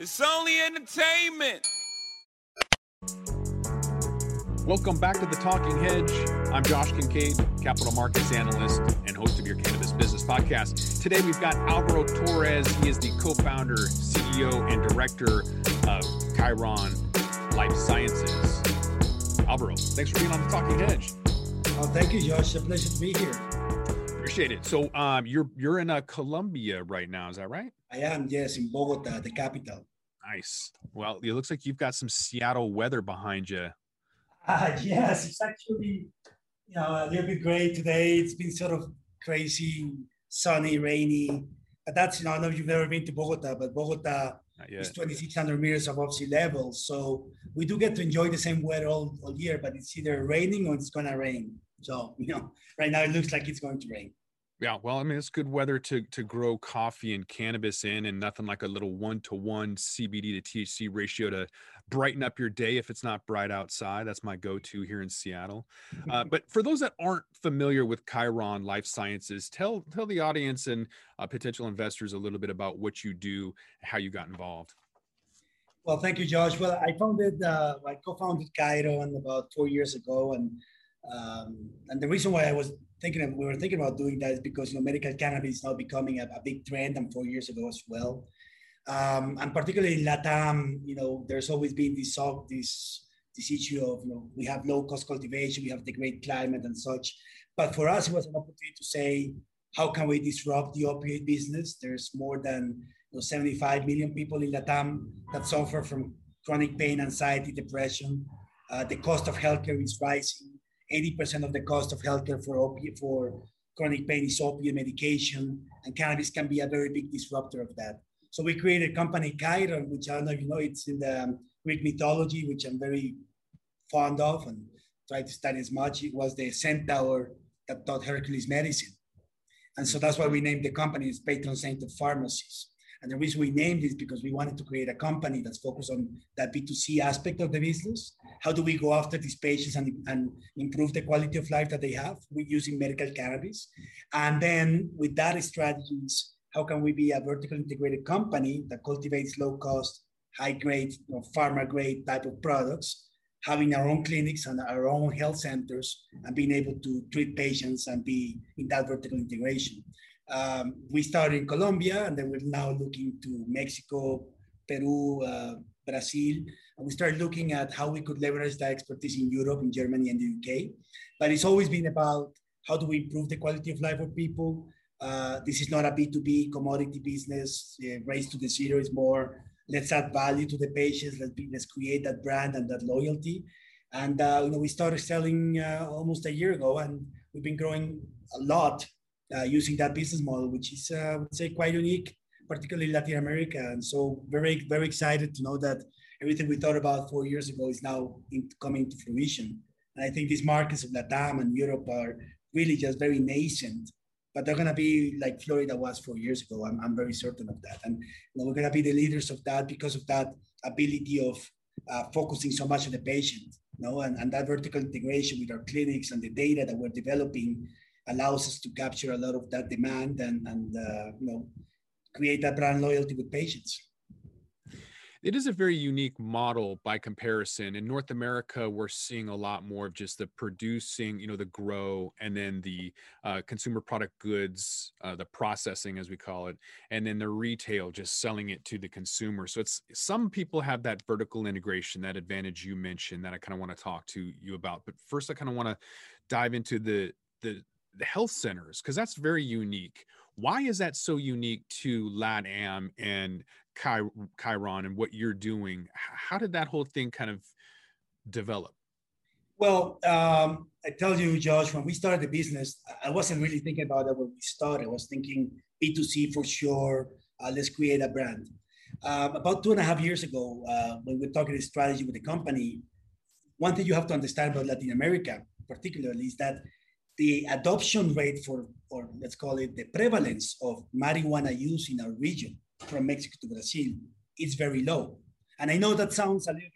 It's only entertainment. Welcome back to The Talking Hedge. I'm Josh Kincaid, capital markets analyst and host of your cannabis business podcast. Today, we've got Alvaro Torres. He is the co-founder, CEO, and director of Chiron Life Sciences. Alvaro, thanks for being on The Talking Hedge. Oh, thank you, Josh. A pleasure to be here. Appreciate it. So you're in Colombia right now, is that right? I am, yes, in Bogota, the capital. Nice. Well, it looks like you've got some Seattle weather behind you. Yes, it's actually a little bit gray today. It's been sort of crazy, sunny, rainy. But that's, I know you've never been to Bogota, but Bogota is 2,600 meters above sea level. So we do get to enjoy the same weather all year, but it's either raining or it's going to rain. So, right now it looks like it's going to rain. Yeah, well, I mean, it's good weather to grow coffee and cannabis in, and nothing like a little 1-to-1 CBD to THC ratio to brighten up your day if it's not bright outside. That's my go-to here in Seattle. But for those that aren't familiar with Chiron Life Sciences, tell the audience and potential investors a little bit about what you do, how you got involved. Well, thank you, Josh. Well, I co-founded Chiron about 4 years ago, and the reason why we were thinking about doing that is because medical cannabis is now becoming a big trend, and 4 years ago as well. And particularly in Latam, there's always been this issue of we have low cost cultivation, we have the great climate and such. But for us, it was an opportunity to say, how can we disrupt the opioid business? There's more than 75 million people in Latam that suffer from chronic pain, anxiety, depression. The cost of healthcare is rising. 80% of the cost of healthcare for chronic pain is opiate medication, and cannabis can be a very big disruptor of that. So we created a company, Chiron, which I don't know if you know, it's in the Greek mythology, which I'm very fond of and try to study as much. It was the centaur that taught Hercules medicine. And so that's why we named the company as patron saint of pharmacies. And the reason we named it is because we wanted to create a company that's focused on that B2C aspect of the business. How do we go after these patients and improve the quality of life that they have? We're using medical cannabis. And then with that strategies, how can we be a vertically integrated company that cultivates low cost, high grade, pharma grade type of products, having our own clinics and our own health centers and being able to treat patients and be in that vertical integration. We started in Colombia, and then we're now looking to Mexico, Peru, Brazil. And we started looking at how we could leverage that expertise in Europe, in Germany, and the UK. But it's always been about how do we improve the quality of life of people. This is not a B2B commodity business, race to the zero. It's more, let's add value to the patients. Let's create that brand and that loyalty. And we started selling almost a year ago, and we've been growing a lot. Using that business model, which is, I would say, quite unique, particularly Latin America. And so very, very excited to know that everything we thought about 4 years ago is now coming to fruition. And I think these markets of Latam and Europe are really just very nascent, but they're going to be like Florida was 4 years ago. I'm very certain of that. And we're going to be the leaders of that because of that ability of focusing so much on the patient, and that vertical integration with our clinics and the data that we're developing allows us to capture a lot of that demand and create that brand loyalty with patients. It is a very unique model by comparison. In North America, we're seeing a lot more of just the producing, the grow, and then the consumer product goods, the processing, as we call it, and then the retail, just selling it to the consumer. So some people have that vertical integration, that advantage you mentioned that I kind of want to talk to you about. But first, I kind of want to dive into the health centers, because that's very unique. Why is that so unique to LATAM and Chiron and what you're doing? How did that whole thing kind of develop? Well, I tell you, Josh, when we started the business, I wasn't really thinking about that when we started. I was thinking B2C for sure. Let's create a brand. About 2.5 years ago, when we were talking strategy with the company, one thing you have to understand about Latin America, particularly, is that the adoption rate or let's call it the prevalence of marijuana use in our region from Mexico to Brazil is very low. And I know that sounds a little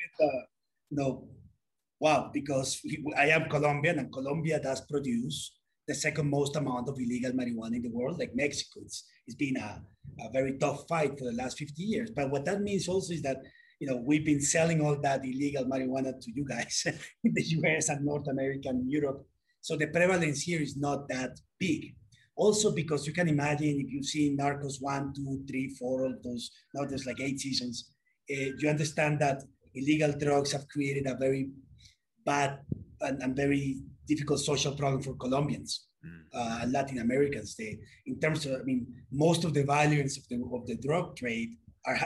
bit, because I am Colombian and Colombia does produce the second most amount of illegal marijuana in the world, like Mexico. It's been a very tough fight for the last 50 years. But what that means also is that, you know, we've been selling all that illegal marijuana to you guys in the US and North America and Europe. So the prevalence here is not that big. Also, because you can imagine if you've seen Narcos 1, 2, 3, 4, all those, now there's like 8 seasons, you understand that illegal drugs have created a very bad and very difficult social problem for Colombians, Latin Americans. In terms of, I mean, most of the violence of the drug trade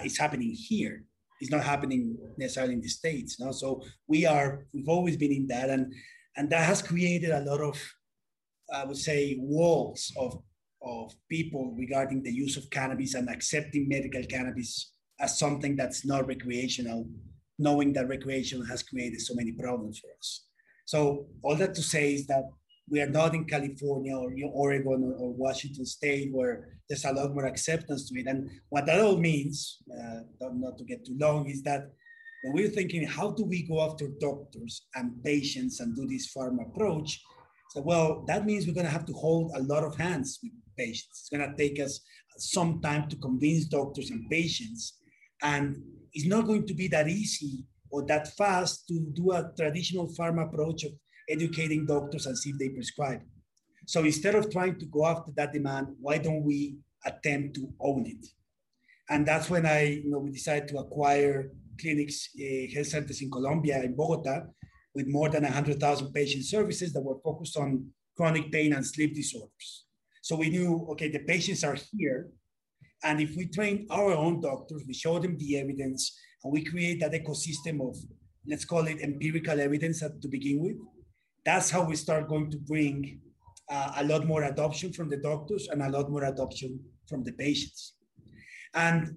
is happening here. It's not happening necessarily in the States. No? So we've always been in that. And that has created a lot of, I would say, walls of people regarding the use of cannabis and accepting medical cannabis as something that's not recreational, knowing that recreational has created so many problems for us. So all that to say is that we are not in California or Oregon or Washington State, where there's a lot more acceptance to it. And what that all means, not to get too long, is that when we're thinking, how do we go after doctors and patients and do this farm approach? So, well, that means we're going to have to hold a lot of hands with patients. It's going to take us some time to convince doctors and patients. And it's not going to be that easy or that fast to do a traditional pharma approach of educating doctors and see if they prescribe. So instead of trying to go after that demand, why don't we attempt to own it? And that's when we decided to acquire clinics, health centers in Colombia, in Bogota, with more than 100,000 patient services that were focused on chronic pain and sleep disorders. So we knew, okay, the patients are here. And if we train our own doctors, we show them the evidence, and we create that ecosystem of, let's call it empirical evidence to begin with, that's how we start going to bring a lot more adoption from the doctors and a lot more adoption from the patients. And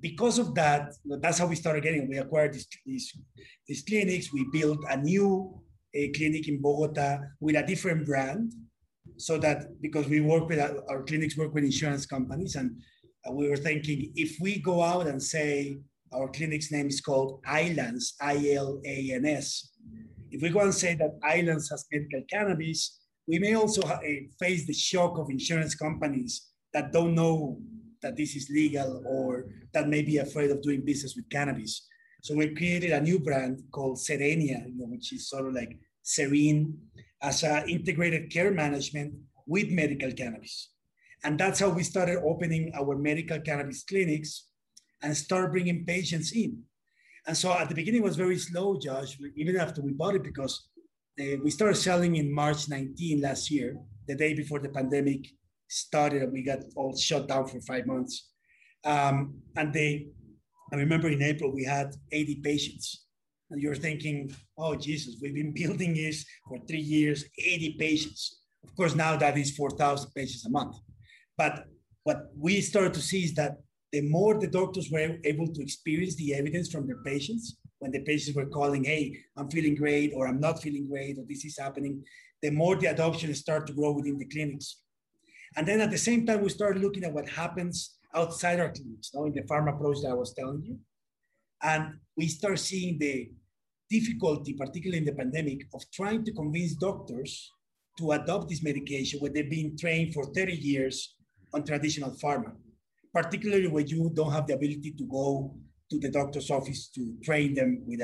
because of that, that's how we started getting. We acquired these clinics. We built a new clinic in Bogota with a different brand, so that because we work with our clinics work with insurance companies, and we were thinking if we go out and say our clinic's name is called Islands, I-L-A-N-S. If we go and say that Islands has medical cannabis, we may also face the shock of insurance companies that don't know that this is legal or that may be afraid of doing business with cannabis. So we created a new brand called Serenia, which is sort of like Serene, as an integrated care management with medical cannabis. And that's how we started opening our medical cannabis clinics and start bringing patients in. And so at the beginning it was very slow, Josh, even after we bought it, because we started selling in March 19 last year, the day before the pandemic started, and we got all shut down for 5 months. I remember in April, we had 80 patients. And you're thinking, oh, Jesus, we've been building this for 3 years, 80 patients. Of course, now that is 4,000 patients a month. But what we started to see is that the more the doctors were able to experience the evidence from their patients, when the patients were calling, hey, I'm feeling great, or I'm not feeling great, or this is happening, the more the adoption started to grow within the clinics. And then at the same time, we started looking at what happens outside our clinics, in the pharma approach that I was telling you. And we start seeing the difficulty, particularly in the pandemic, of trying to convince doctors to adopt this medication when they've been trained for 30 years on traditional pharma, particularly when you don't have the ability to go to the doctor's office to train them in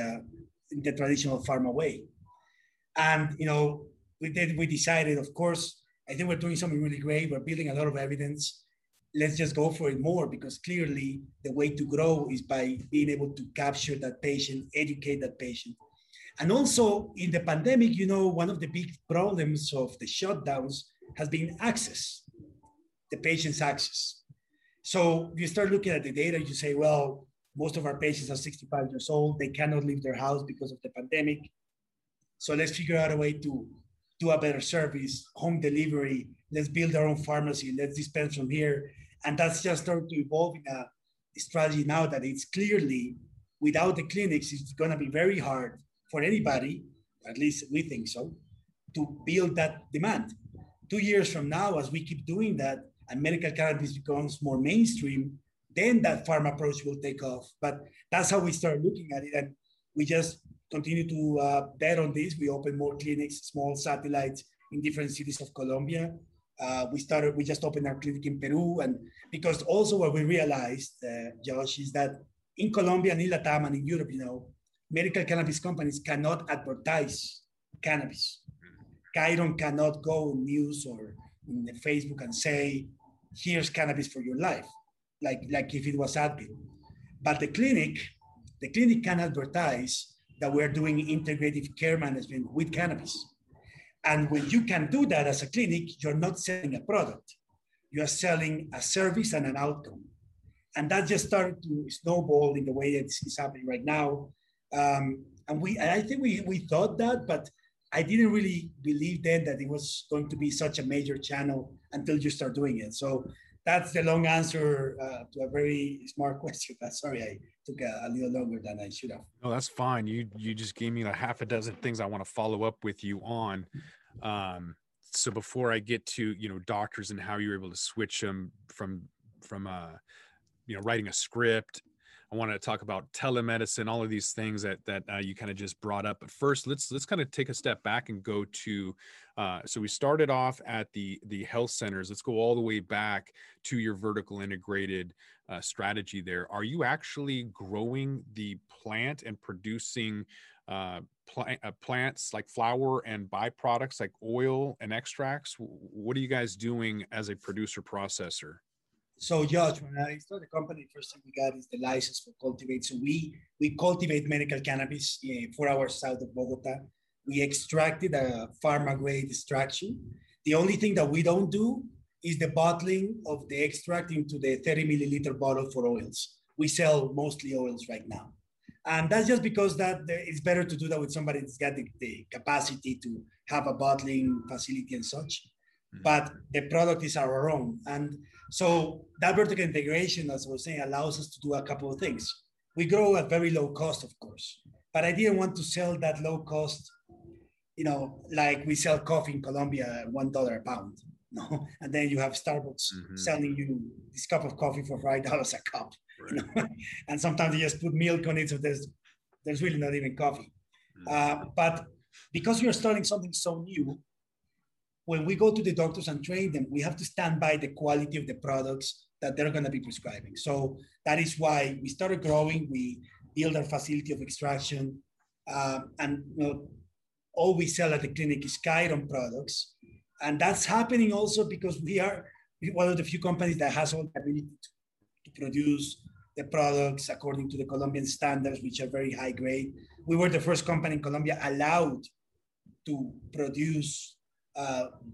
the traditional pharma way. And, we decided, of course, I think we're doing something really great. We're building a lot of evidence. Let's just go for it more, because clearly the way to grow is by being able to capture that patient, educate that patient. And also in the pandemic, one of the big problems of the shutdowns has been access, the patient's access. So you start looking at the data, you say, well, most of our patients are 65 years old. They cannot leave their house because of the pandemic. So let's figure out a way to do a better service, home delivery, let's build our own pharmacy, let's dispense from here. And that's just starting to evolve in a strategy now that it's clearly, without the clinics, it's going to be very hard for anybody, at least we think so, to build that demand. 2 years from now, as we keep doing that, and medical cannabis becomes more mainstream, then that pharma approach will take off. But that's how we start looking at it. And we just continue to bet on this. We open more clinics, small satellites in different cities of Colombia. We just opened our clinic in Peru. And because also what we realized, Josh, is that in Colombia and in Latam and in Europe, you know, medical cannabis companies cannot advertise cannabis. Chiron cannot go on news or in the Facebook and say, here's cannabis for your life, like if it was Advil. But the clinic can advertise that we're doing integrative care management with cannabis. And when you can do that as a clinic, you're not selling a product. You are selling a service and an outcome. And that just started to snowball in the way it's happening right now. And I think we thought that, but I didn't really believe then that it was going to be such a major channel until you start doing it. So that's the long answer to a very smart question. Sorry, I took a little longer than I should have. No, that's fine. You just gave me like half a dozen things I want to follow up with you on. So before I get to, you know, doctors and how you were able to switch them from you know, writing a script, I want to talk about telemedicine, all of these things that you kind of just brought up. But first, let's kind of take a step back and go to, so we started off at the health centers. Let's go all the way back to your vertical integrated strategy there. Are you actually growing the plant and producing plants like flower and byproducts like oil and extracts? What are you guys doing as a producer processor? So, Josh, when I started the company, first thing we got is the license for cultivate. So we cultivate medical cannabis 4 hours south of Bogota. We extracted a pharma-grade extraction. The only thing that we don't do is the bottling of the extract into the 30-milliliter bottle for oils. We sell mostly oils right now. And that's just because that it's better to do that with somebody that's got the capacity to have a bottling facility and such. But the product is our own. And so that vertical integration, as I was saying, allows us to do a couple of things. We grow at very low cost, of course, but I didn't want to sell that low cost, you know, like we sell coffee in Colombia at $1 a pound, no? And then you have Starbucks selling you this cup of coffee for $5 a cup, right? You know? And sometimes they just put milk on it, so there's really not even coffee. But because we are starting something so new, when we go to the doctors and train them, we have to stand by the quality of the products that they're going to be prescribing. So that is why we started growing. We build our facility of extraction. And you know, all we sell at the clinic is Chiron products. And that's happening also because we are one of the few companies that has all the ability to produce the products according to the Colombian standards, which are very high grade. We were the first company in Colombia allowed to produce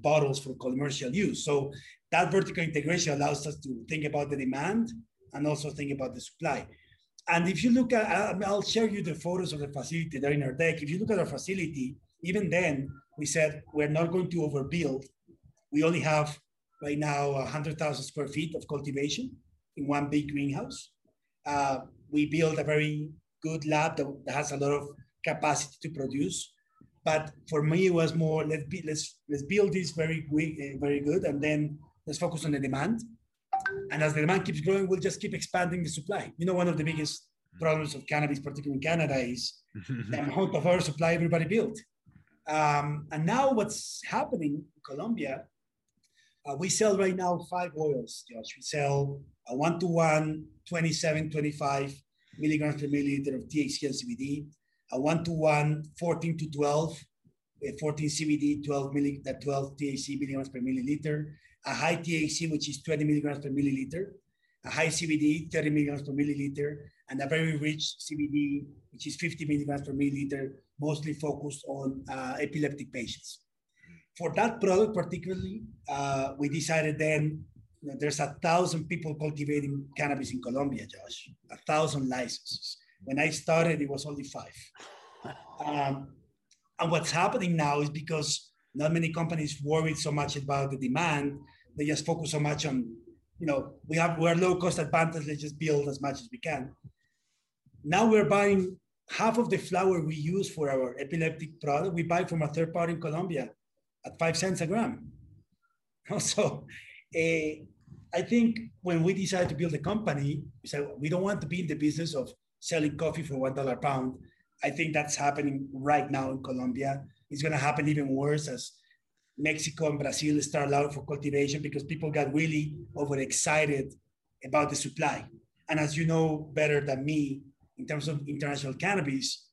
bottles for commercial use. So that vertical integration allows us to think about the demand and also think about the supply. And if you look at, I'll share you the photos of the facility there in our deck. If you look at our facility, even then we said, we're not going to overbuild. We only have right now 100,000 square feet of cultivation in one big greenhouse. We built a very good lab that has a lot of capacity to produce. But for me, it was more, let's build this very quick, very good, and then let's focus on the demand. And as the demand keeps growing, we'll just keep expanding the supply. You know, one of the biggest problems of cannabis, particularly in Canada, is the amount of our supply everybody built. And now what's happening in Colombia, we sell right now 5 oils, Josh. We sell a 1-to-1, 27, 25 milligrams per milliliter of THC and CBD. A 1-to-1, 14 to 12, 14 CBD, 12 THC milligrams per milliliter, a high THC, which is 20 milligrams per milliliter, a high CBD, 30 milligrams per milliliter, and a very rich CBD, which is 50 milligrams per milliliter, mostly focused on epileptic patients. For that product particularly, we decided then that there's 1,000 people cultivating cannabis in Colombia, Josh, 1,000 licenses. When I started, it was only 5. And what's happening now is because not many companies worried so much about the demand, they just focus so much on, you know, we're low cost advantage, let's just build as much as we can. Now we're buying half of the flower we use for our epileptic product, we buy from a third party in Colombia at 5 cents a gram. So I think when we decided to build a company, we said, we don't want to be in the business of selling coffee for $1 a pound. I think that's happening right now in Colombia. It's going to happen even worse as Mexico and Brazil start allowing for cultivation because people got really overexcited about the supply. And as you know better than me, in terms of international cannabis,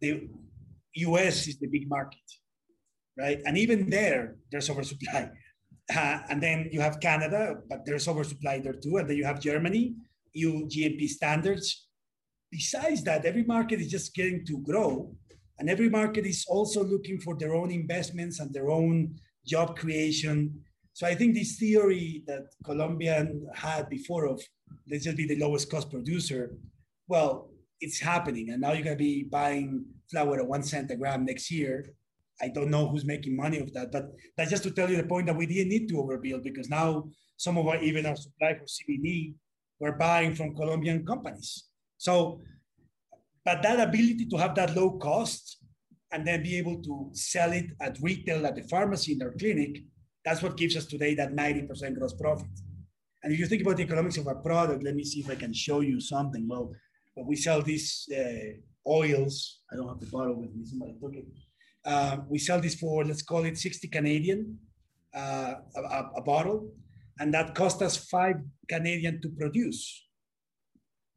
the US is the big market, right? And even there, there's oversupply. And then you have Canada, but there's oversupply there too. And then you have Germany, EU GMP standards. Besides that, every market is just getting to grow. And every market is also looking for their own investments and their own job creation. So I think this theory that Colombia had before of let's just be the lowest cost producer, well, it's happening. And now you're going to be buying flour at 1 cent a gram next year. I don't know who's making money of that, but that's just to tell you the point that we didn't need to overbuild because now some of our, even our supply for CBD, we're buying from Colombian companies. So, but that ability to have that low cost and then be able to sell it at retail, at the pharmacy, in their clinic, that's what gives us today that 90% gross profit. And if you think about the economics of our product, let me see if I can show you something. Well, but we sell these oils. I don't have the bottle with me, somebody took it. We sell this for, let's call it 60 Canadian, a bottle. And that cost us 5 Canadian to produce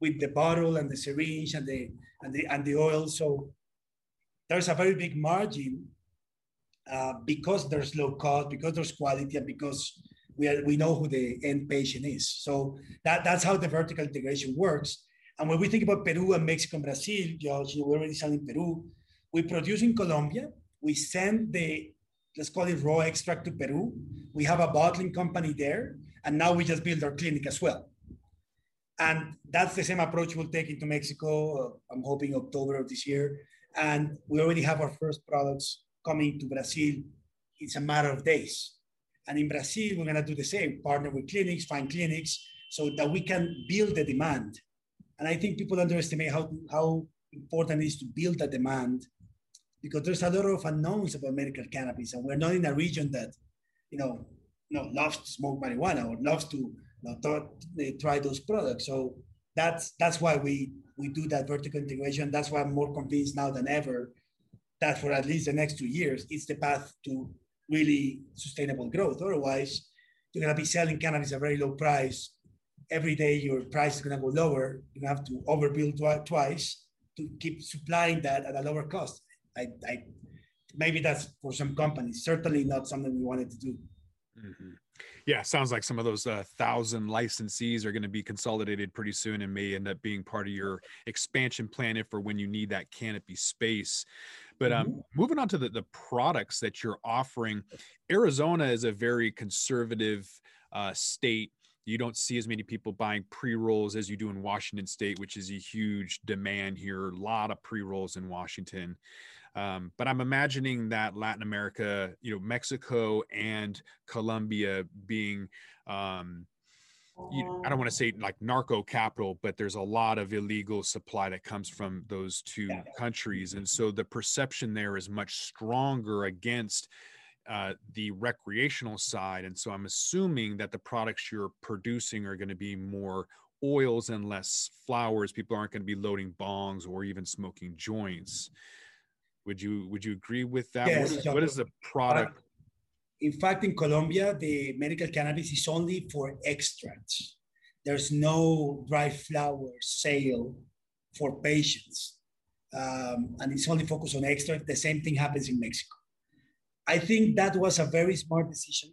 with the bottle and the syringe and the oil. So there's a very big margin because there's low cost, because there's quality, and because we know who the end patient is. So that's how the vertical integration works. And when we think about Peru and Mexico and Brazil, George, we're already selling Peru. We produce in Colombia. We send the, let's call it raw extract to Peru. We have a bottling company there. And now we just build our clinic as well. And that's the same approach we'll take into Mexico. I'm hoping October of this year. And we already have our first products coming to Brazil. It's a matter of days. And in Brazil, we're going to do the same, partner with clinics, find clinics, so that we can build the demand. And I think people underestimate how important it is to build that demand because there's a lot of unknowns about medical cannabis. And we're not in a region that, loves to smoke marijuana or loves to try those products. So that's why we do that vertical integration. That's why I'm more convinced now than ever that for at least the next 2 years, it's the path to really sustainable growth. Otherwise, you're going to be selling cannabis at a very low price. Every day, your price is going to go lower. You have to overbuild twice to keep supplying that at a lower cost. Maybe that's for some companies, certainly not something we wanted to do. Mm-hmm. Yeah, sounds like some of those 1,000 licensees are going to be consolidated pretty soon and may end up being part of your expansion plan if or when you need that canopy space. But moving on to the products that you're offering, Arizona is a very conservative state. You don't see as many people buying pre-rolls as you do in Washington State, which is a huge demand here. A lot of pre-rolls in Washington. But I'm imagining that Latin America, Mexico and Colombia being, I don't want to say like narco capital, but there's a lot of illegal supply that comes from those two countries. And so the perception there is much stronger against the recreational side. And so I'm assuming that the products you're producing are going to be more oils and less flowers. People aren't going to be loading bongs or even smoking joints. Would you agree with that? Yes, what is the product? In fact, in Colombia, the medical cannabis is only for extracts. There's no dry flower sale for patients. And it's only focused on extract. The same thing happens in Mexico. I think that was a very smart decision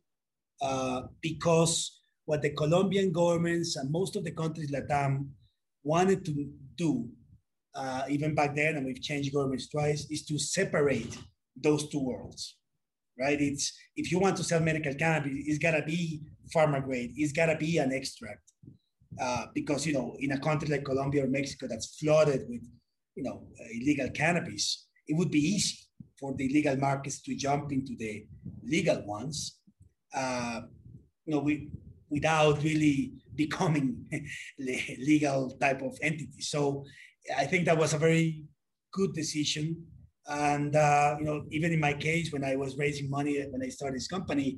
because what the Colombian governments and most of the countries Latam wanted to do, even back then, and we've changed governments twice, is to separate those two worlds, right? It's if you want to sell medical cannabis, it's gotta be pharma grade, it's gotta be an extract, because in a country like Colombia or Mexico that's flooded with illegal cannabis, it would be easy for the illegal markets to jump into the legal ones, without really becoming legal type of entity. So I think that was a very good decision. And, even in my case, when I was raising money, when I started this company,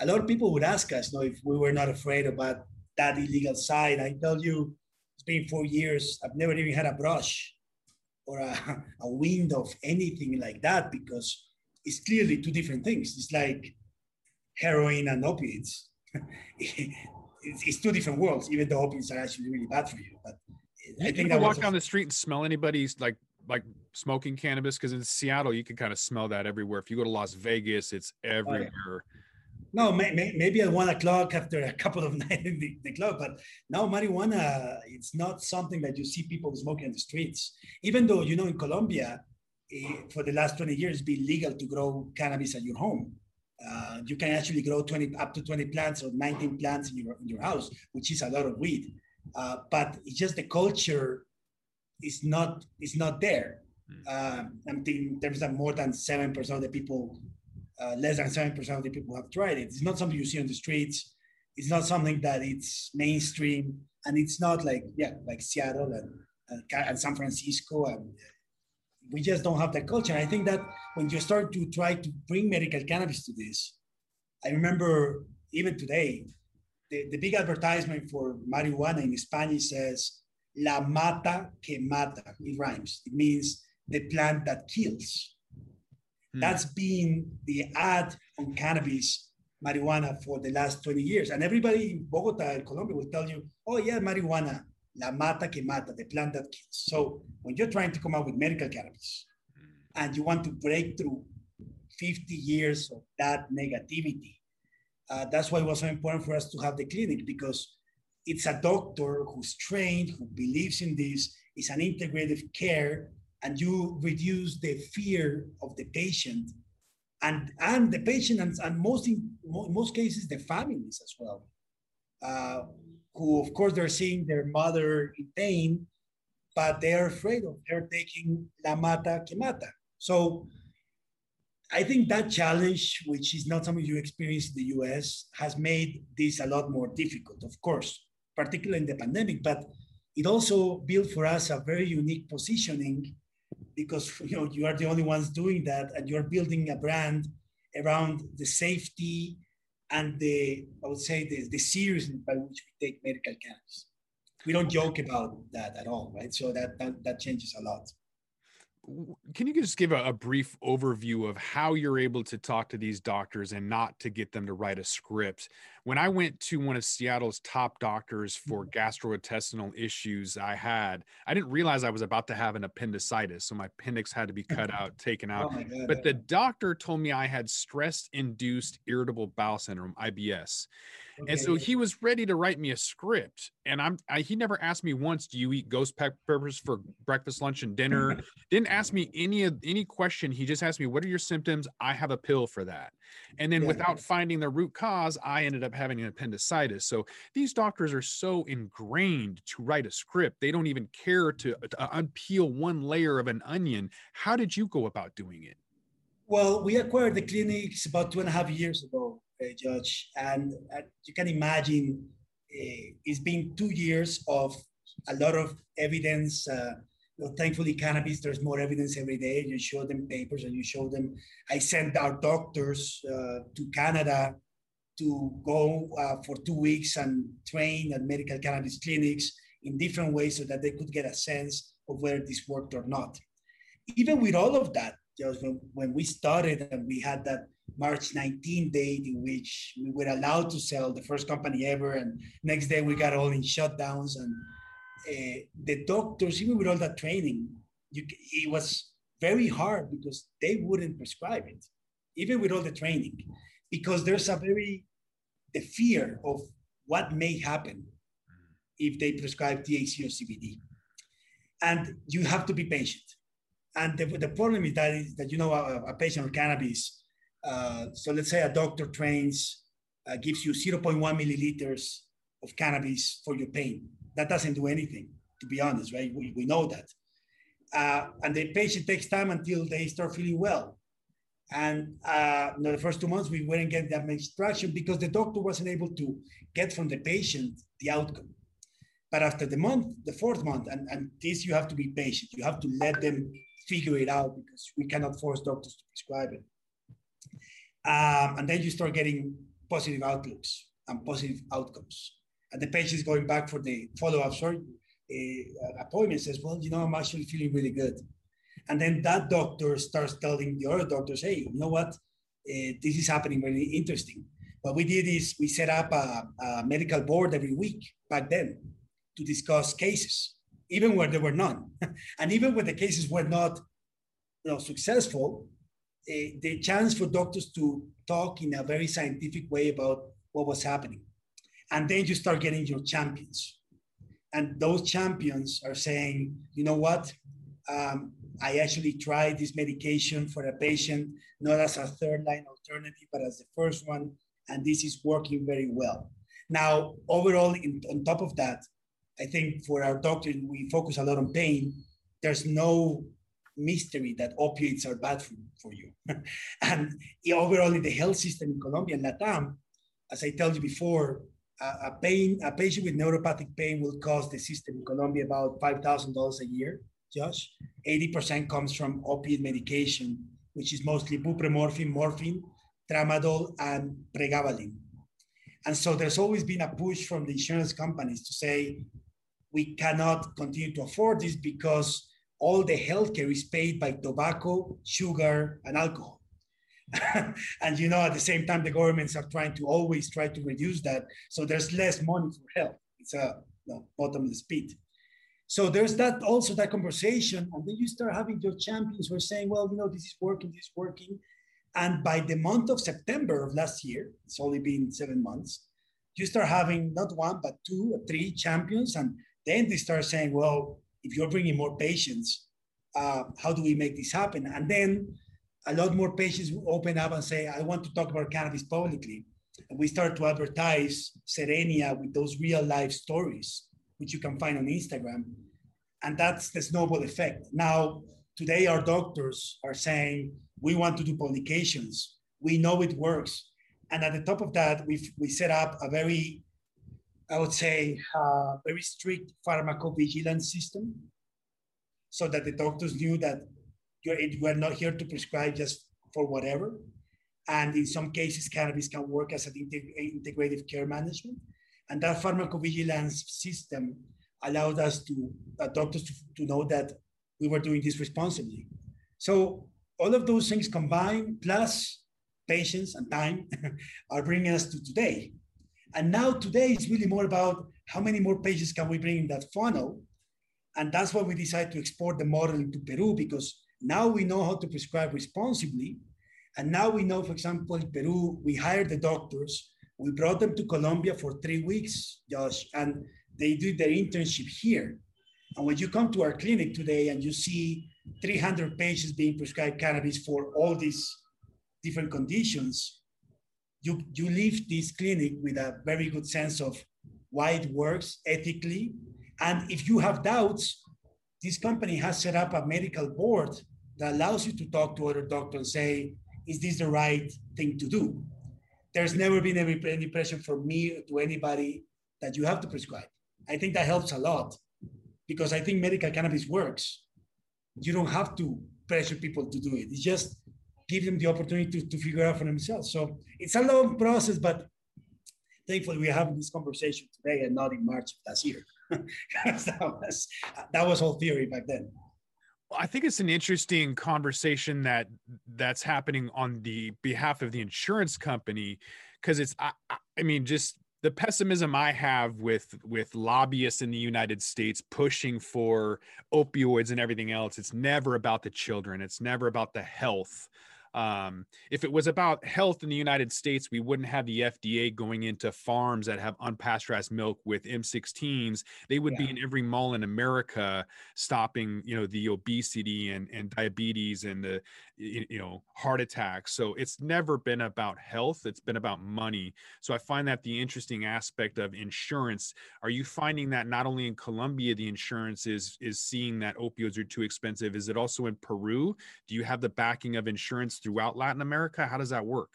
a lot of people would ask us, if we were not afraid about that illegal side. I tell you, it's been 4 years. I've never even had a brush or a wind of anything like that because it's clearly two different things. It's like heroin and opiates, it's two different worlds, even though opiates are actually really bad for you. But I think I walk down the street and smell anybody's like smoking cannabis, because in Seattle you can kind of smell that everywhere. If you go to Las Vegas, it's everywhere. Oh, yeah. No, maybe at 1 o'clock after a couple of nights in the club, but now marijuana, it's not something that you see people smoking on the streets. Even though, you know, in Colombia, for the last 20 years, it's been legal to grow cannabis at your home. You can actually grow up to 20 plants or 19 plants in your house, which is a lot of weed. But it's just the culture is not there. I mean, there's more than 7% of the people. Less than 7% of the people have tried it. It's not something you see on the streets. It's not something that it's mainstream, and it's not like Seattle and San Francisco. And we just don't have that culture. I think that when you start to try to bring medical cannabis to this, I remember even today, the big advertisement for marijuana in Spanish says, la mata que mata. It rhymes. It means the plant that kills. That's been the ad on cannabis, marijuana, for the last 20 years. And everybody in Bogota and Colombia will tell you, oh yeah, marijuana, la mata que mata, the plant that kills. So when you're trying to come up with medical cannabis and you want to break through 50 years of that negativity, that's why it was so important for us to have the clinic, because it's a doctor who's trained, who believes in this. It's an integrative care. And you reduce the fear of the patient and the patient and most cases, the families as well, who of course they're seeing their mother in pain, but they're afraid of her taking la mata que mata. So I think that challenge, which is not something you experience in the US, has made this a lot more difficult, of course, particularly in the pandemic, but it also built for us a very unique positioning, because you are the only ones doing that, and you're building a brand around the safety and the seriousness by which we take medical cannabis. We don't joke about that at all, right? So that changes a lot. Can you just give a brief overview of how you're able to talk to these doctors and not to get them to write a script? When I went to one of Seattle's top doctors for gastrointestinal issues I didn't realize I was about to have an appendicitis. So my appendix had to be cut out, taken out. Oh, but the doctor told me I had stress-induced irritable bowel syndrome, IBS. Okay. And so he was ready to write me a script, and he never asked me once, do you eat ghost peppers for breakfast, lunch, and dinner? Didn't ask me any question. He just asked me, what are your symptoms? I have a pill for that. And then without finding the root cause, I ended up having an appendicitis. So these doctors are so ingrained to write a script. They don't even care to unpeel one layer of an onion. How did you go about doing it? Well, we acquired the clinics about 2.5 years ago, Judge. And you can imagine it's been 2 years of a lot of evidence. Thankfully, cannabis, there's more evidence every day. You show them papers and you show them. I sent our doctors to Canada to go for 2 weeks and train at medical cannabis clinics in different ways so that they could get a sense of whether this worked or not. Even with all of that, just when we started and we had that March 19 date in which we were allowed to sell, the first company ever, and next day we got all in shutdowns, and the doctors, even with all that training, it was very hard because they wouldn't prescribe it, even with all the training, because there's the fear of what may happen if they prescribe THC or CBD. And you have to be patient. And the problem is that a patient on cannabis, so let's say a doctor trains, gives you 0.1 milliliters of cannabis for your pain. That doesn't do anything, to be honest, right? We know that. And the patient takes time until they start feeling well. And the first 2 months, we wouldn't get that much traction because the doctor wasn't able to get from the patient the outcome. But after the fourth month, and this, you have to be patient. You have to let them figure it out because we cannot force doctors to prescribe it. And then you start getting positive outlooks and positive outcomes. And the patient is going back for the follow-up appointment, says, well, I'm actually feeling really good. And then that doctor starts telling the other doctors, hey, you know what? This is happening really interesting. What we did is we set up a medical board every week back then to discuss cases, even where there were none. And even when the cases were not, you know, successful, the chance for doctors to talk in a very scientific way about what was happening. And then you start getting your champions. And those champions are saying, you know what? I actually tried this medication for a patient, not as a third-line alternative, but as the first one, and this is working very well. Now, overall, on top of that, I think for our doctors, we focus a lot on pain. There's no mystery that opioids are bad for you. And overall, in the health system in Colombia and Latam, as I told you before, a patient with neuropathic pain will cost the system in Colombia about $5,000 a year, Josh. 80% comes from opioid medication, which is mostly buprenorphine, morphine, tramadol, and pregabalin. And so there's always been a push from the insurance companies to say, we cannot continue to afford this because all the healthcare is paid by tobacco, sugar, and alcohol. And you know, at the same time, the governments are trying to always try to reduce that. So there's less money for health. It's a bottomless pit. So there's that also that conversation. And then you start having your champions who are saying, well, you know, this is working, this is working. And by the month of September of last year, it's only been 7 months, you start having not one, but two or three champions. And then they start saying, well, if you're bringing more patients, how do we make this happen? And then a lot more patients will open up and say, I want to talk about cannabis publicly. And we start to advertise Serenia with those real life stories, which you can find on Instagram. And that's the snowball effect. Now, today our doctors are saying, we want to do publications. We know it works. And at the top of that, we set up a very, I would say, very strict pharmacovigilance system so that the doctors knew that we're not here to prescribe just for whatever. And in some cases, cannabis can work as an integrative care management. And that pharmacovigilance system allowed us doctors to know that we were doing this responsibly. So all of those things combined, plus patience and time, are bringing us to today. And now today is really more about how many more patients can we bring in that funnel. And that's why we decided to export the model into Peru, because now we know how to prescribe responsibly. And now we know, for example, in Peru, we hired the doctors. We brought them to Colombia for 3 weeks, Josh, and they did their internship here. And when you come to our clinic today and you see 300 patients being prescribed cannabis for all these different conditions, you leave this clinic with a very good sense of why it works ethically. And if you have doubts, this company has set up a medical board that allows you to talk to other doctors and say, is this the right thing to do? There's never been any pressure from me or to anybody that you have to prescribe. I think that helps a lot because I think medical cannabis works. You don't have to pressure people to do it. It's just give them the opportunity to figure out for themselves. So it's a long process, but thankfully we're having this conversation today and not in March of last year. that was all theory back then. I think it's an interesting conversation that's happening on the behalf of the insurance company, because it's, I mean, just the pessimism I have with lobbyists in the United States pushing for opioids and everything else. It's never about the children. It's never about the health. If it was about health in the United States, we wouldn't have the FDA going into farms that have unpasteurized milk with M16s. They would be in every mall in America, stopping, you know, the obesity and diabetes and the, you know, heart attacks. So it's never been about health. It's been about money. So I find that the interesting aspect of insurance. Are you finding that not only in Colombia, the insurance is seeing that opioids are too expensive? Is it also in Peru? Do you have the backing of insurance throughout Latin America? How does that work?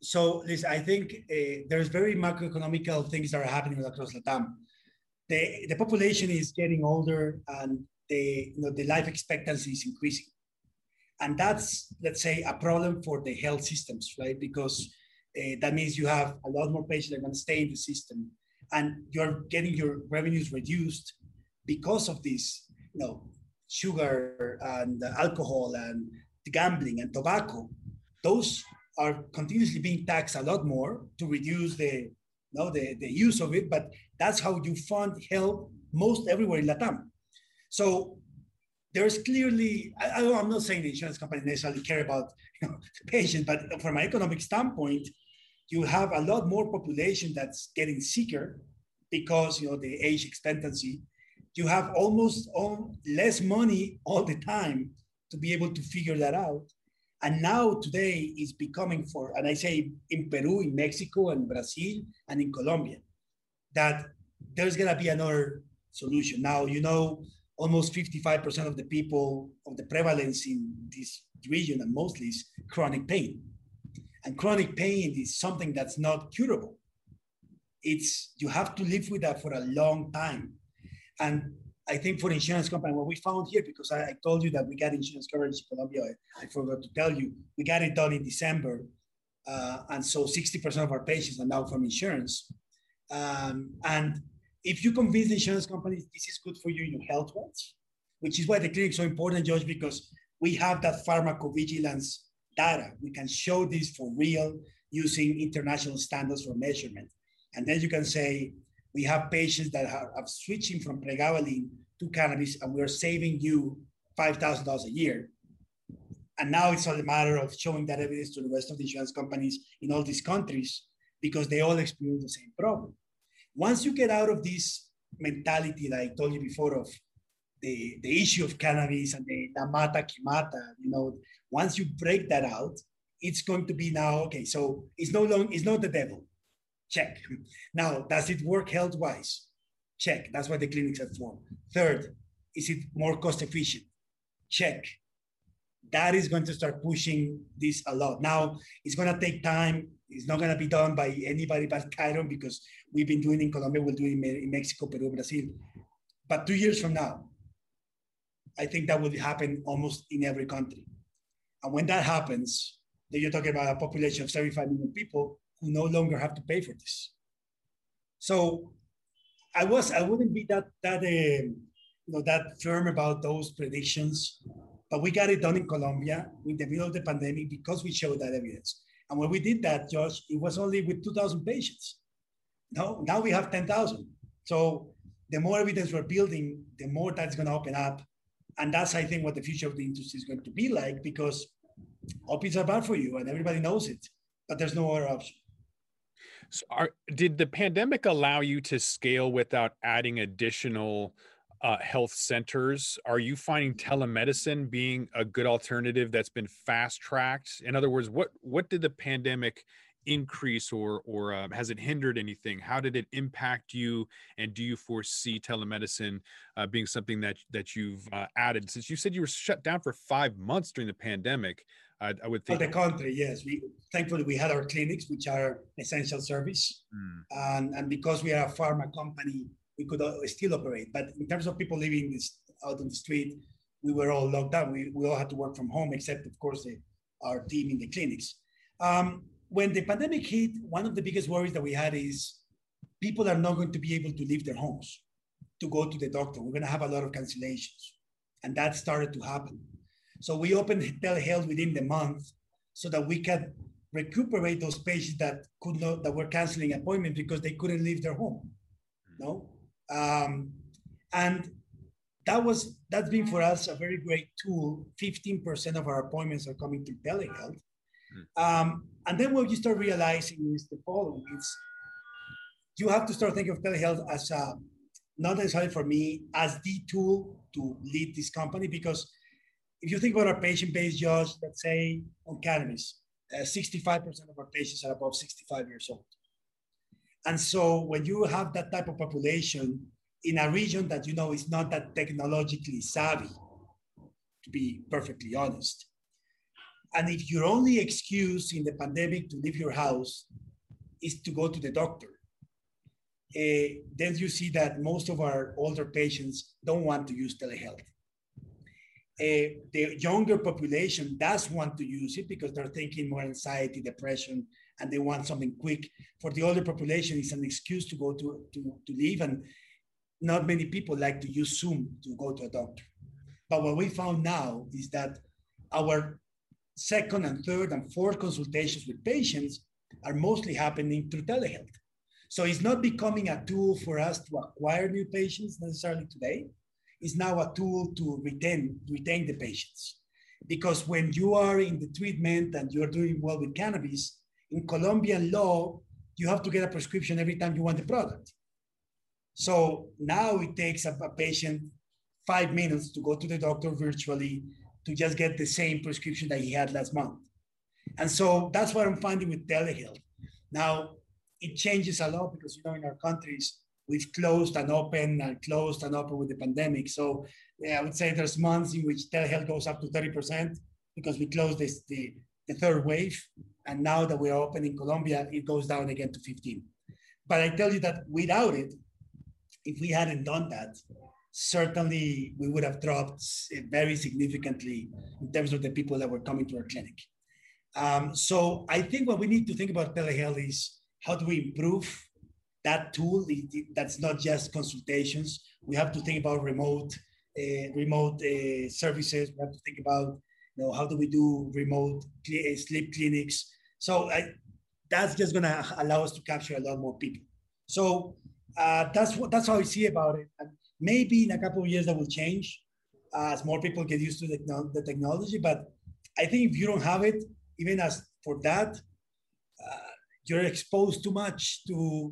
So listen, I think there's very macroeconomical things that are happening across Latam. The population is getting older and the life expectancy is increasing. And that's, let's say, a problem for the health systems, right? Because that means you have a lot more patients that are going to stay in the system and you're getting your revenues reduced because of this, you know, sugar and alcohol and gambling and tobacco. Those are continuously being taxed a lot more to reduce the use of it, but that's how you fund health most everywhere in Latam. So there's clearly, I'm not saying the insurance company necessarily care about the patient, but from an economic standpoint, you have a lot more population that's getting sicker because the age expectancy. You have almost less money all the time to be able to figure that out. And now today it's becoming and I say in Peru, in Mexico, and Brazil, and in Colombia, that there's going to be another solution. Now, almost 55% of the people, of the prevalence in this region, and mostly is chronic pain. And chronic pain is something that's not curable. You have to live with that for a long time. And I think for insurance company, what we found here, because I told you that we got insurance coverage in Colombia, I forgot to tell you, we got it done in December. And so 60% of our patients are now from insurance. And if you convince the insurance companies this is good for you in your health watch, which is why the clinic is so important, Josh, because we have that pharmacovigilance data. We can show this for real using international standards for measurement. And then you can say, we have patients that are switching from pregabalin to cannabis, and we're saving you $5,000 a year. And now it's all a matter of showing that evidence to the rest of the insurance companies in all these countries, because they all experience the same problem. Once you get out of this mentality that I told you before of the issue of cannabis and the mata que mata, once you break that out, it's going to be now, okay, so it's not the devil. Check. Now, does it work health-wise? Check. That's what the clinics are for. Third, is it more cost-efficient? Check. That is going to start pushing this a lot. Now, it's going to take time. It's not going to be done by anybody but Chiron, because we've been doing it in Colombia, we'll do it in Mexico, Peru, Brazil. But 2 years from now, I think that will happen almost in every country. And when that happens, then you're talking about a population of 75 million people who no longer have to pay for this. So I wouldn't be that firm about those predictions, but we got it done in Colombia in the middle of the pandemic because we showed that evidence. And when we did that, Josh, it was only with 2,000 patients. Now we have 10,000. So the more evidence we're building, the more that's going to open up. And that's, I think, what the future of the industry is going to be like, because opiates are bad for you and everybody knows it, but there's no other option. So did the pandemic allow you to scale without adding additional health centers? Are you finding telemedicine being a good alternative that's been fast-tracked? In other words, what did the pandemic increase or has it hindered anything? How did it impact you? And do you foresee telemedicine being something that you've added? Since you said you were shut down for 5 months during the pandemic, I would think. For the country, yes. Thankfully, we had our clinics, which are essential service. Mm. And because we are a pharma company, we could still operate. But in terms of people living out on the street, we were all locked down. We all had to work from home, except, of course, our team in the clinics. When the pandemic hit, one of the biggest worries that we had is people are not going to be able to leave their homes to go to the doctor. We're going to have a lot of cancellations. And that started to happen. So we opened telehealth within the month so that we could recuperate those patients that were canceling appointments because they couldn't leave their home. And that's been for us a very great tool. 15% of our appointments are coming through telehealth. And then what you start realizing is the following. You have to start thinking of telehealth as not necessarily for me, as the tool to lead this company, because if you think about our patient base, Josh, let's say on cannabis, 65% of our patients are above 65 years old. And so when you have that type of population in a region that is not that technologically savvy, to be perfectly honest, and if your only excuse in the pandemic to leave your house is to go to the doctor, then you see that most of our older patients don't want to use telehealth. The younger population does want to use it because they're thinking more anxiety, depression, and they want something quick. For the older population, it's an excuse to go to leave, and not many people like to use Zoom to go to a doctor. But what we found now is that our second and third and fourth consultations with patients are mostly happening through telehealth. So it's not becoming a tool for us to acquire new patients necessarily today. It's now a tool to retain the patients. Because when you are in the treatment and you're doing well with cannabis, in Colombian law, you have to get a prescription every time you want the product. So now it takes a patient 5 minutes to go to the doctor virtually to just get the same prescription that he had last month. And so that's what I'm finding with telehealth. Now, it changes a lot because, you know, in our countries, we've closed and opened and closed and opened with the pandemic. So yeah, I would say there's months in which telehealth goes up to 30% because we closed the third wave. And now that we're open in Colombia, it goes down again to 15. But I tell you that without it, if we hadn't done that, certainly we would have dropped very significantly in terms of the people that were coming to our clinic. So I think what we need to think about telehealth is how do we improve that tool? That's not just consultations. We have to think about remote services. We have to think about, you know, how do we do remote sleep clinics. So that's just gonna allow us to capture a lot more people. So that's how I see about it. And maybe in a couple of years that will change as more people get used to the technology. But I think if you don't have it, even as for that, you're exposed too much to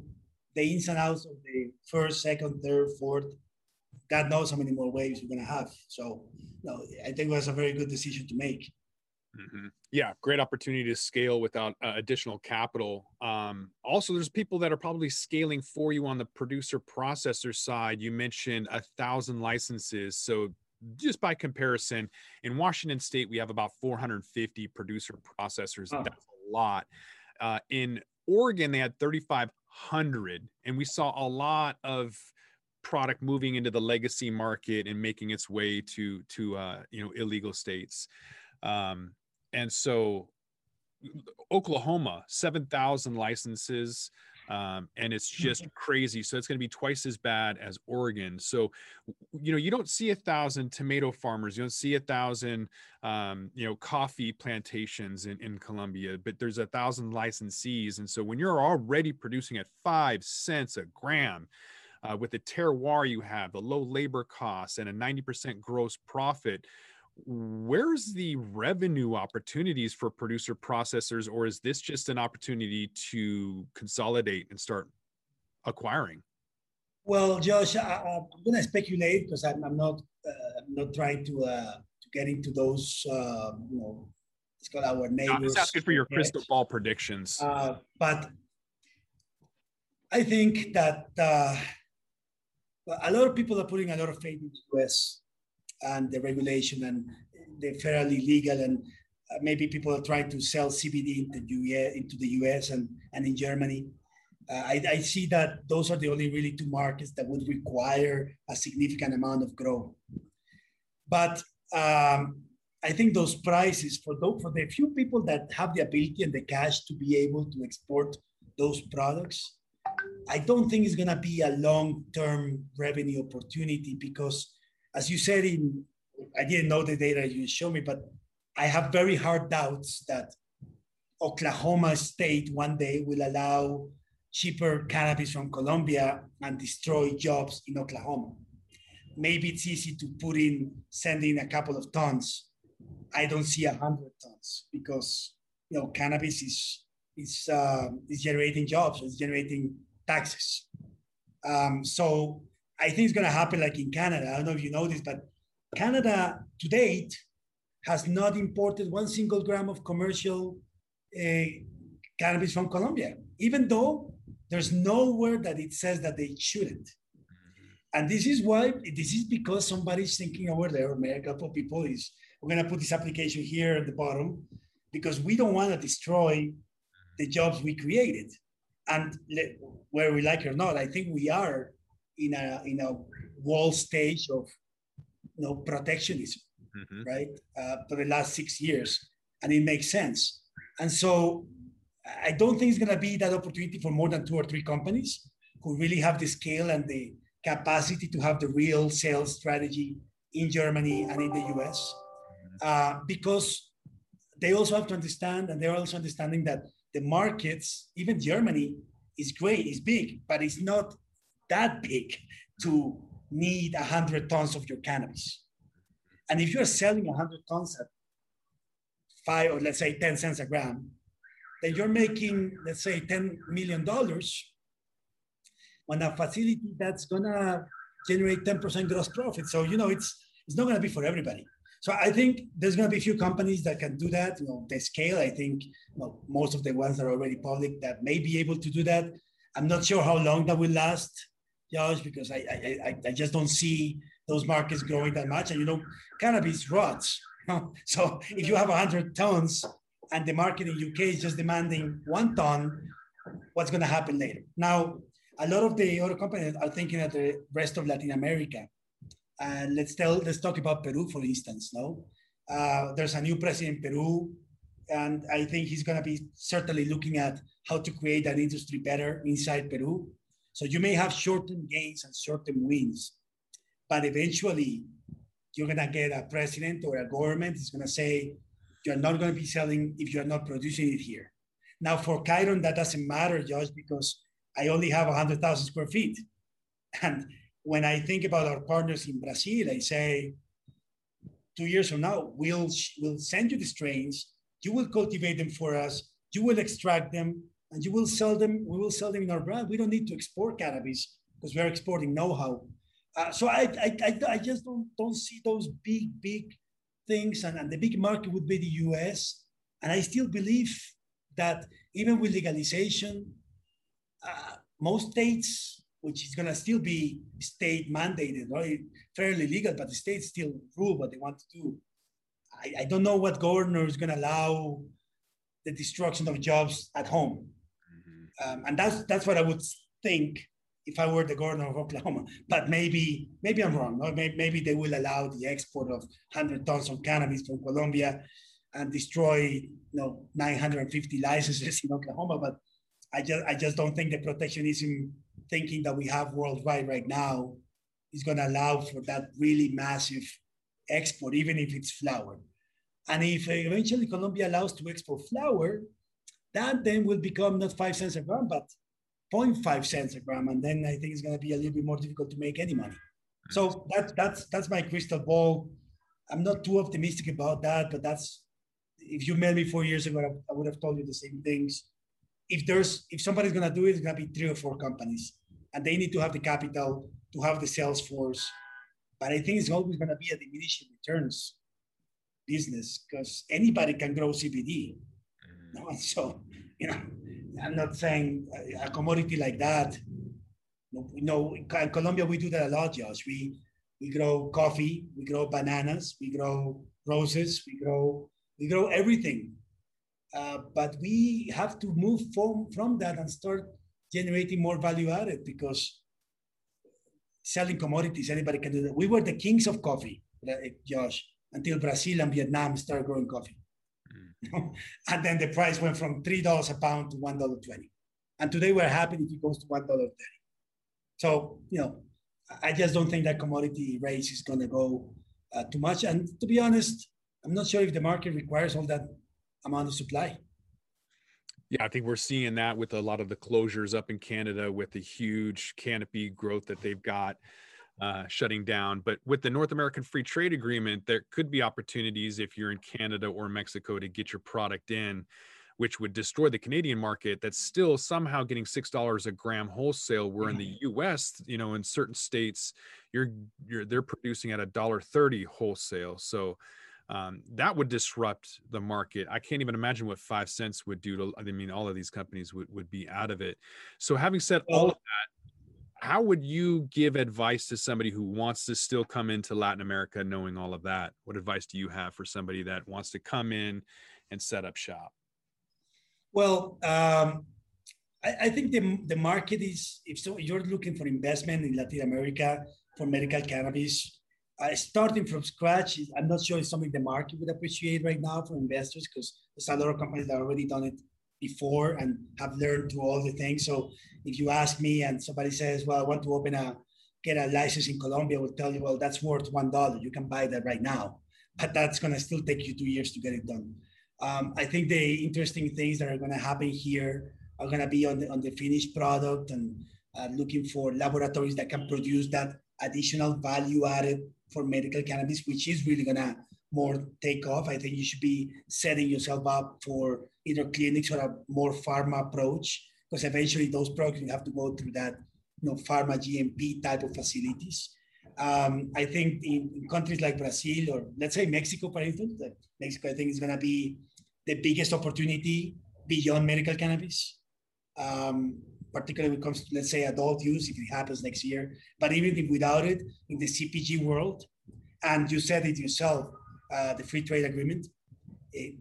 the ins and outs of the first, second, third, fourth. God knows how many more waves we're gonna have. So no, I think that's a very good decision to make. Mm-hmm. Yeah, great opportunity to scale without additional capital. Also, there's people that are probably scaling for you on the producer processor side. You mentioned 1,000 licenses. So just by comparison, in Washington State, we have about 450 producer processors. Oh. That's a lot. In Oregon, they had 3,500, and we saw a lot of product moving into the legacy market and making its way to illegal states. And so Oklahoma, 7,000 licenses, and it's just crazy. So it's going to be twice as bad as Oregon. So, you know, you don't see 1,000 tomato farmers, you don't see 1,000, coffee plantations in Colombia, but there's 1,000 licensees. And so when you're already producing at 5 cents a gram, with the terroir you have, the low labor costs, and a 90% gross profit, where's the revenue opportunities for producer processors, or is this just an opportunity to consolidate and start acquiring? Well, Josh, I'm going to speculate because I'm not trying to get into those. It's called our neighbors. I'm just asking for your crystal ball predictions. But I think that a lot of people are putting a lot of faith in the U.S. and the regulation and they're fairly legal, and maybe people are trying to sell CBD into the US and in Germany. I see that those are the only really two markets that would require a significant amount of growth. But I think those prices for the few people that have the ability and the cash to be able to export those products, I don't think it's gonna be a long-term revenue opportunity because, as you said, I didn't know the data you showed me, but I have very hard doubts that Oklahoma State one day will allow cheaper cannabis from Colombia and destroy jobs in Oklahoma. Maybe it's easy to send in a couple of tons. I don't see 100 tons because, you know, cannabis is generating jobs, it's generating taxes. So I think it's going to happen like in Canada. I don't know if you know this, but Canada to date has not imported one single gram of commercial cannabis from Colombia, even though there's nowhere that it says that they shouldn't. And this is because somebody's thinking over there, a couple of people we're going to put this application here at the bottom because we don't want to destroy the jobs we created. And whether we like it or not, I think we are in a world stage of protectionism, mm-hmm. right? For the last 6 years, and it makes sense. And so I don't think it's going to be that opportunity for more than 2 or 3 companies who really have the scale and the capacity to have the real sales strategy in Germany and in the US, because they also have to understand, and they're also understanding that the markets, even Germany, is great, is big, but it's not that big to need 100 tons of your cannabis. And if you're selling 100 tons at 5 or let's say 10 cents a gram, then you're making, let's say, $10 million on a facility that's gonna generate 10% gross profit. So, you know, it's not gonna be for everybody. So I think there's gonna be few companies that can do that. You know, they scale, I think, well, most of the ones that are already public that may be able to do that. I'm not sure how long that will last, Josh, because I just don't see those markets growing that much. And, you know, cannabis rots. So if you have 100 tons and the market in UK is just demanding 1 ton, what's gonna happen later? Now, a lot of the other companies are thinking at the rest of Latin America. And let's talk about Peru, for instance, no? There's a new president in Peru, and I think he's gonna be certainly looking at how to create an industry better inside Peru. So you may have short-term gains and short-term wins, but eventually you're gonna get a president or a government is gonna say, you're not gonna be selling if you're not producing it here. Now for Chiron, that doesn't matter, Josh, because I only have 100,000 square feet. And when I think about our partners in Brazil, I say, 2 years from now, we'll send you the strains, you will cultivate them for us, you will extract them, and you will sell them. We will sell them in our brand. We don't need to export cannabis because we're exporting know-how. So I just don't see those big things. And the big market would be the US. And I still believe that even with legalization, most states, which is going to still be state mandated, right? Fairly legal, but the states still rule what they want to do. I don't know what governor is going to allow the destruction of jobs at home. Mm-hmm. And that's what I would think if I were the governor of Oklahoma. But maybe I'm wrong. Or maybe they will allow the export of 100 tons of cannabis from Colombia and destroy 950 licenses in Oklahoma. But I just don't think the protectionism thinking that we have worldwide right now is going to allow for that really massive export, even if it's flower. And if eventually Colombia allows to export flower, that then will become not 5 cents a gram, but 0.5 cents a gram. And then I think it's going to be a little bit more difficult to make any money. So that's my crystal ball. I'm not too optimistic about that, but that's, if you met me 4 years ago, I would have told you the same things. If somebody's gonna do it, it's gonna be 3 or 4 companies, and they need to have the capital, to have the sales force. But I think it's always gonna be a diminishing returns business because anybody can grow CBD. No? And so, I'm not saying a commodity like that. In Colombia we do that a lot, Josh. We grow coffee, we grow bananas, we grow roses, we grow everything. But we have to move from that and start generating more value added, because selling commodities, anybody can do that. We were the kings of coffee, Josh, until Brazil and Vietnam started growing coffee. Mm. And then the price went from $3 a pound to $1.20. And today we're happy if it goes to $1.30. So, I just don't think that commodity race is going to go too much. And to be honest, I'm not sure if the market requires all that amount of supply. Yeah, I think we're seeing that with a lot of the closures up in Canada with the huge canopy growth that they've got shutting down. But with the North American Free Trade Agreement, there could be opportunities if you're in Canada or Mexico to get your product in, which would destroy the Canadian market that's still somehow getting $6 a gram wholesale. Where in the US, in certain states, they're producing at $1.30 wholesale. So that would disrupt the market. I can't even imagine what 5 cents would do to, all of these companies would be out of it. So having said all of that, how would you give advice to somebody who wants to still come into Latin America knowing all of that? What advice do you have for somebody that wants to come in and set up shop? Well, I think the market is, if you're looking for investment in Latin America for medical cannabis, starting from scratch, I'm not sure it's something the market would appreciate right now for investors, because there's a lot of companies that have already done it before and have learned through all the things. So if you ask me and somebody says, well, I want to get a license in Colombia, we'll tell you, well, that's worth $1. You can buy that right now, but that's going to still take you 2 years to get it done. I think the interesting things that are going to happen here are going to be on the finished product and looking for laboratories that can produce that additional value added for medical cannabis, which is really going to more take off. I think you should be setting yourself up for either clinics or a more pharma approach, because eventually those products have to go through that, pharma GMP type of facilities. I think in countries like Brazil or let's say Mexico, for instance, Mexico, I think is going to be the biggest opportunity beyond medical cannabis, particularly when it comes to, let's say, adult use, if it happens next year. But even without it, in the CPG world, and you said it yourself, the free trade agreement,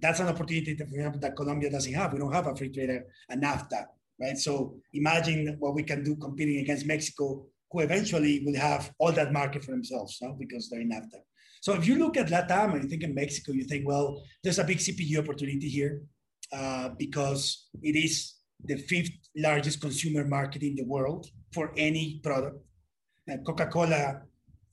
that's an opportunity that, for example, that Colombia doesn't have. We don't have a free trade, a NAFTA, right? So imagine what we can do competing against Mexico, who eventually will have all that market for themselves, because they're in NAFTA. So if you look at Latam and you think in Mexico, you think, well, there's a big CPG opportunity here because it is the 5th largest consumer market in the world for any product. And Coca-Cola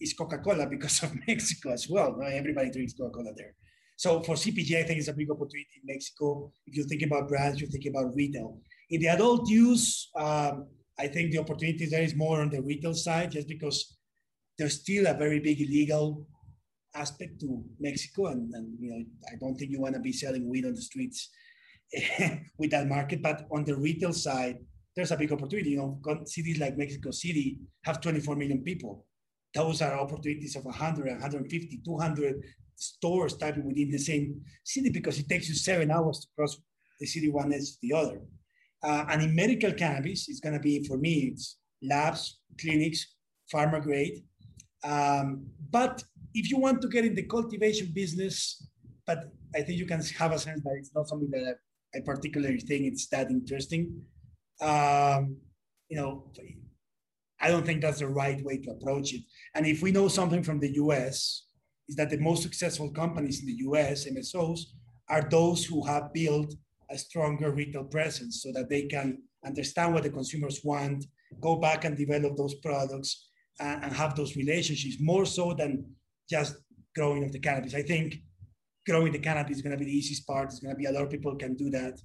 is Coca-Cola because of Mexico as well, right? Everybody drinks Coca-Cola there. So for CPG, I think it's a big opportunity in Mexico. If you think about brands, you think about retail. In the adult use, I think the opportunity there is more on the retail side, just because there's still a very big illegal aspect to Mexico. And I don't think you want to be selling weed on the streets with that market. But on the retail side, there's a big opportunity. Cities like Mexico City have 24 million people. Those are opportunities of 100, 150, 200 stores type within the same city, because it takes you 7 hours to cross the city one edge to the other. And in medical cannabis, it's going to be, for me, it's labs, clinics, pharma grade. But if you want to get in the cultivation business, but I think you can have a sense that it's not something that I particularly think it's that interesting. I don't think that's the right way to approach it. And if we know something from the US, is that the most successful companies in the US, MSOs, are those who have built a stronger retail presence so that they can understand what the consumers want, go back and develop those products and have those relationships, more so than just growing of the cannabis. I think growing the cannabis is going to be the easiest part. It's going to be a lot of people can do that.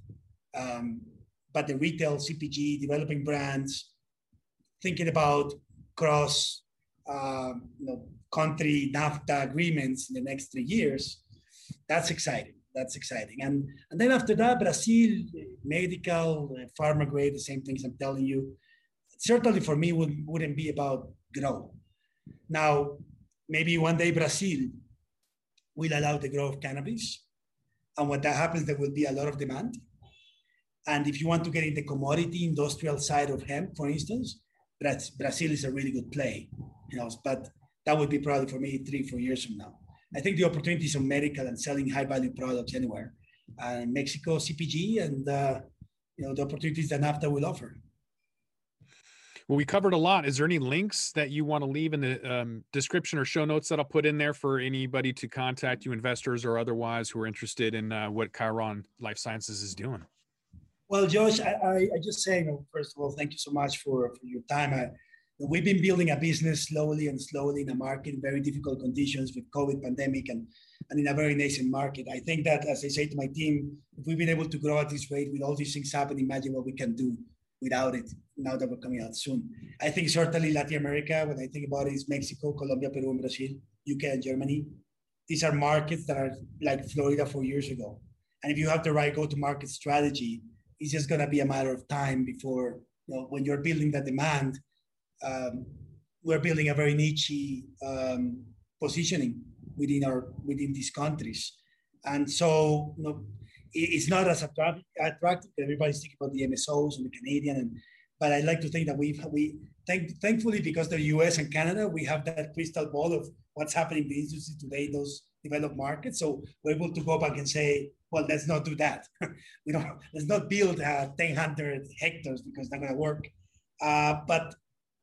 But the retail, CPG, developing brands, thinking about cross country NAFTA agreements in the next 3 years, that's exciting. That's exciting. And then after that, Brazil, medical, pharma grade, the same things I'm telling you, certainly for me wouldn't be about grow. Now, maybe one day Brazil will allow the growth of cannabis. And when that happens, there will be a lot of demand. And if you want to get in the commodity industrial side of hemp, for instance, Brazil is a really good play. But that would be probably for me 3-4 years from now. I think the opportunities on medical and selling high-value products anywhere, Mexico, CPG, and the opportunities that NAFTA will offer. Well, we covered a lot. Is there any links that you want to leave in the description or show notes that I'll put in there for anybody to contact you, investors or otherwise, who are interested in what Chiron Life Sciences is doing? Well, Josh, I just say, first of all, thank you so much for your time. We've been building a business slowly in a market in very difficult conditions with COVID pandemic and in a very nascent market. I think that, as I say to my team, if we've been able to grow at this rate with all these things happening, imagine what we can do without it now that we're coming out soon. I think certainly Latin America, when I think about it, is Mexico, Colombia, Peru, and Brazil, UK, and Germany. These are markets that are like Florida 4 years ago. And if you have the right go-to-market strategy, it's just going to be a matter of time before, when you're building that demand, we're building a very niche positioning within these countries, and so it's not as attractive. Everybody's thinking about the MSOs and the Canadian, but I like to think that thankfully, because the U.S. and Canada, we have that crystal ball of what's happening in the industry today, those developed markets. So we're able to go back and say, well, let's not do that. Let's not build 1,000 hectares because they're going to work, but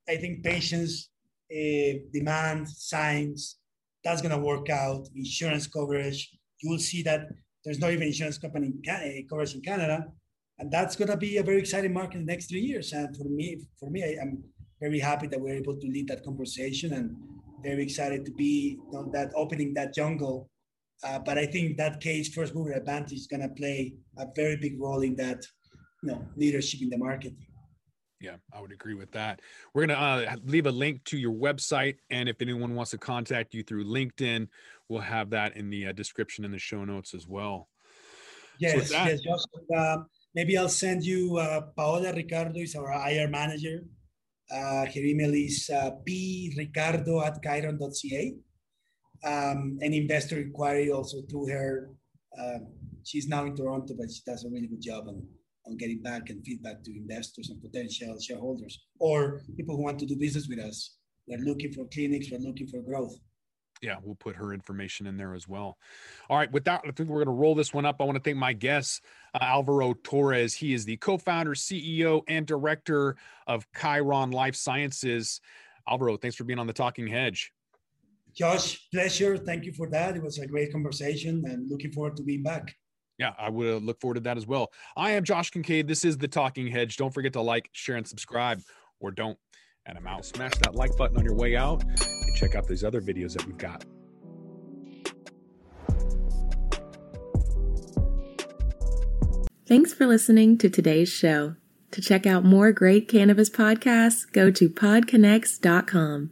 I think patience, demand, science, that's going to work out. Insurance coverage, you will see that there's not even insurance company coverage in Canada. And that's going to be a very exciting market in the next 3 years. And for me, I'm very happy that we're able to lead that conversation and very excited to be opening that jungle But I think that case, first mover advantage, is going to play a very big role in that, leadership in the market. Yeah, I would agree with that. We're going to leave a link to your website. And if anyone wants to contact you through LinkedIn, we'll have that in the description in the show notes as well. Yes, so yes. Maybe I'll send you Paola Ricardo is our IR manager. Her email is pricardo@chiron.ca. An investor inquiry also through her. She's now in Toronto, but she does a really good job on getting back and feedback to investors and potential shareholders or people who want to do business with us. We're looking for clinics. We're looking for growth. Yeah, we'll put her information in there as well. All right, with that, I think we're going to roll this one up. I want to thank my guest, Alvaro Torres. He is the co-founder, CEO, and director of Chiron Life Sciences. Alvaro, thanks for being on The Talking Hedge. Josh, pleasure. Thank you for that. It was a great conversation and looking forward to being back. Yeah, I would look forward to that as well. I am Josh Kincaid. This is The Talking Hedge. Don't forget to like, share, and subscribe, or don't. And I'm out. Smash that like button on your way out and check out these other videos that we've got. Thanks for listening to today's show. To check out more great cannabis podcasts, go to podconnects.com.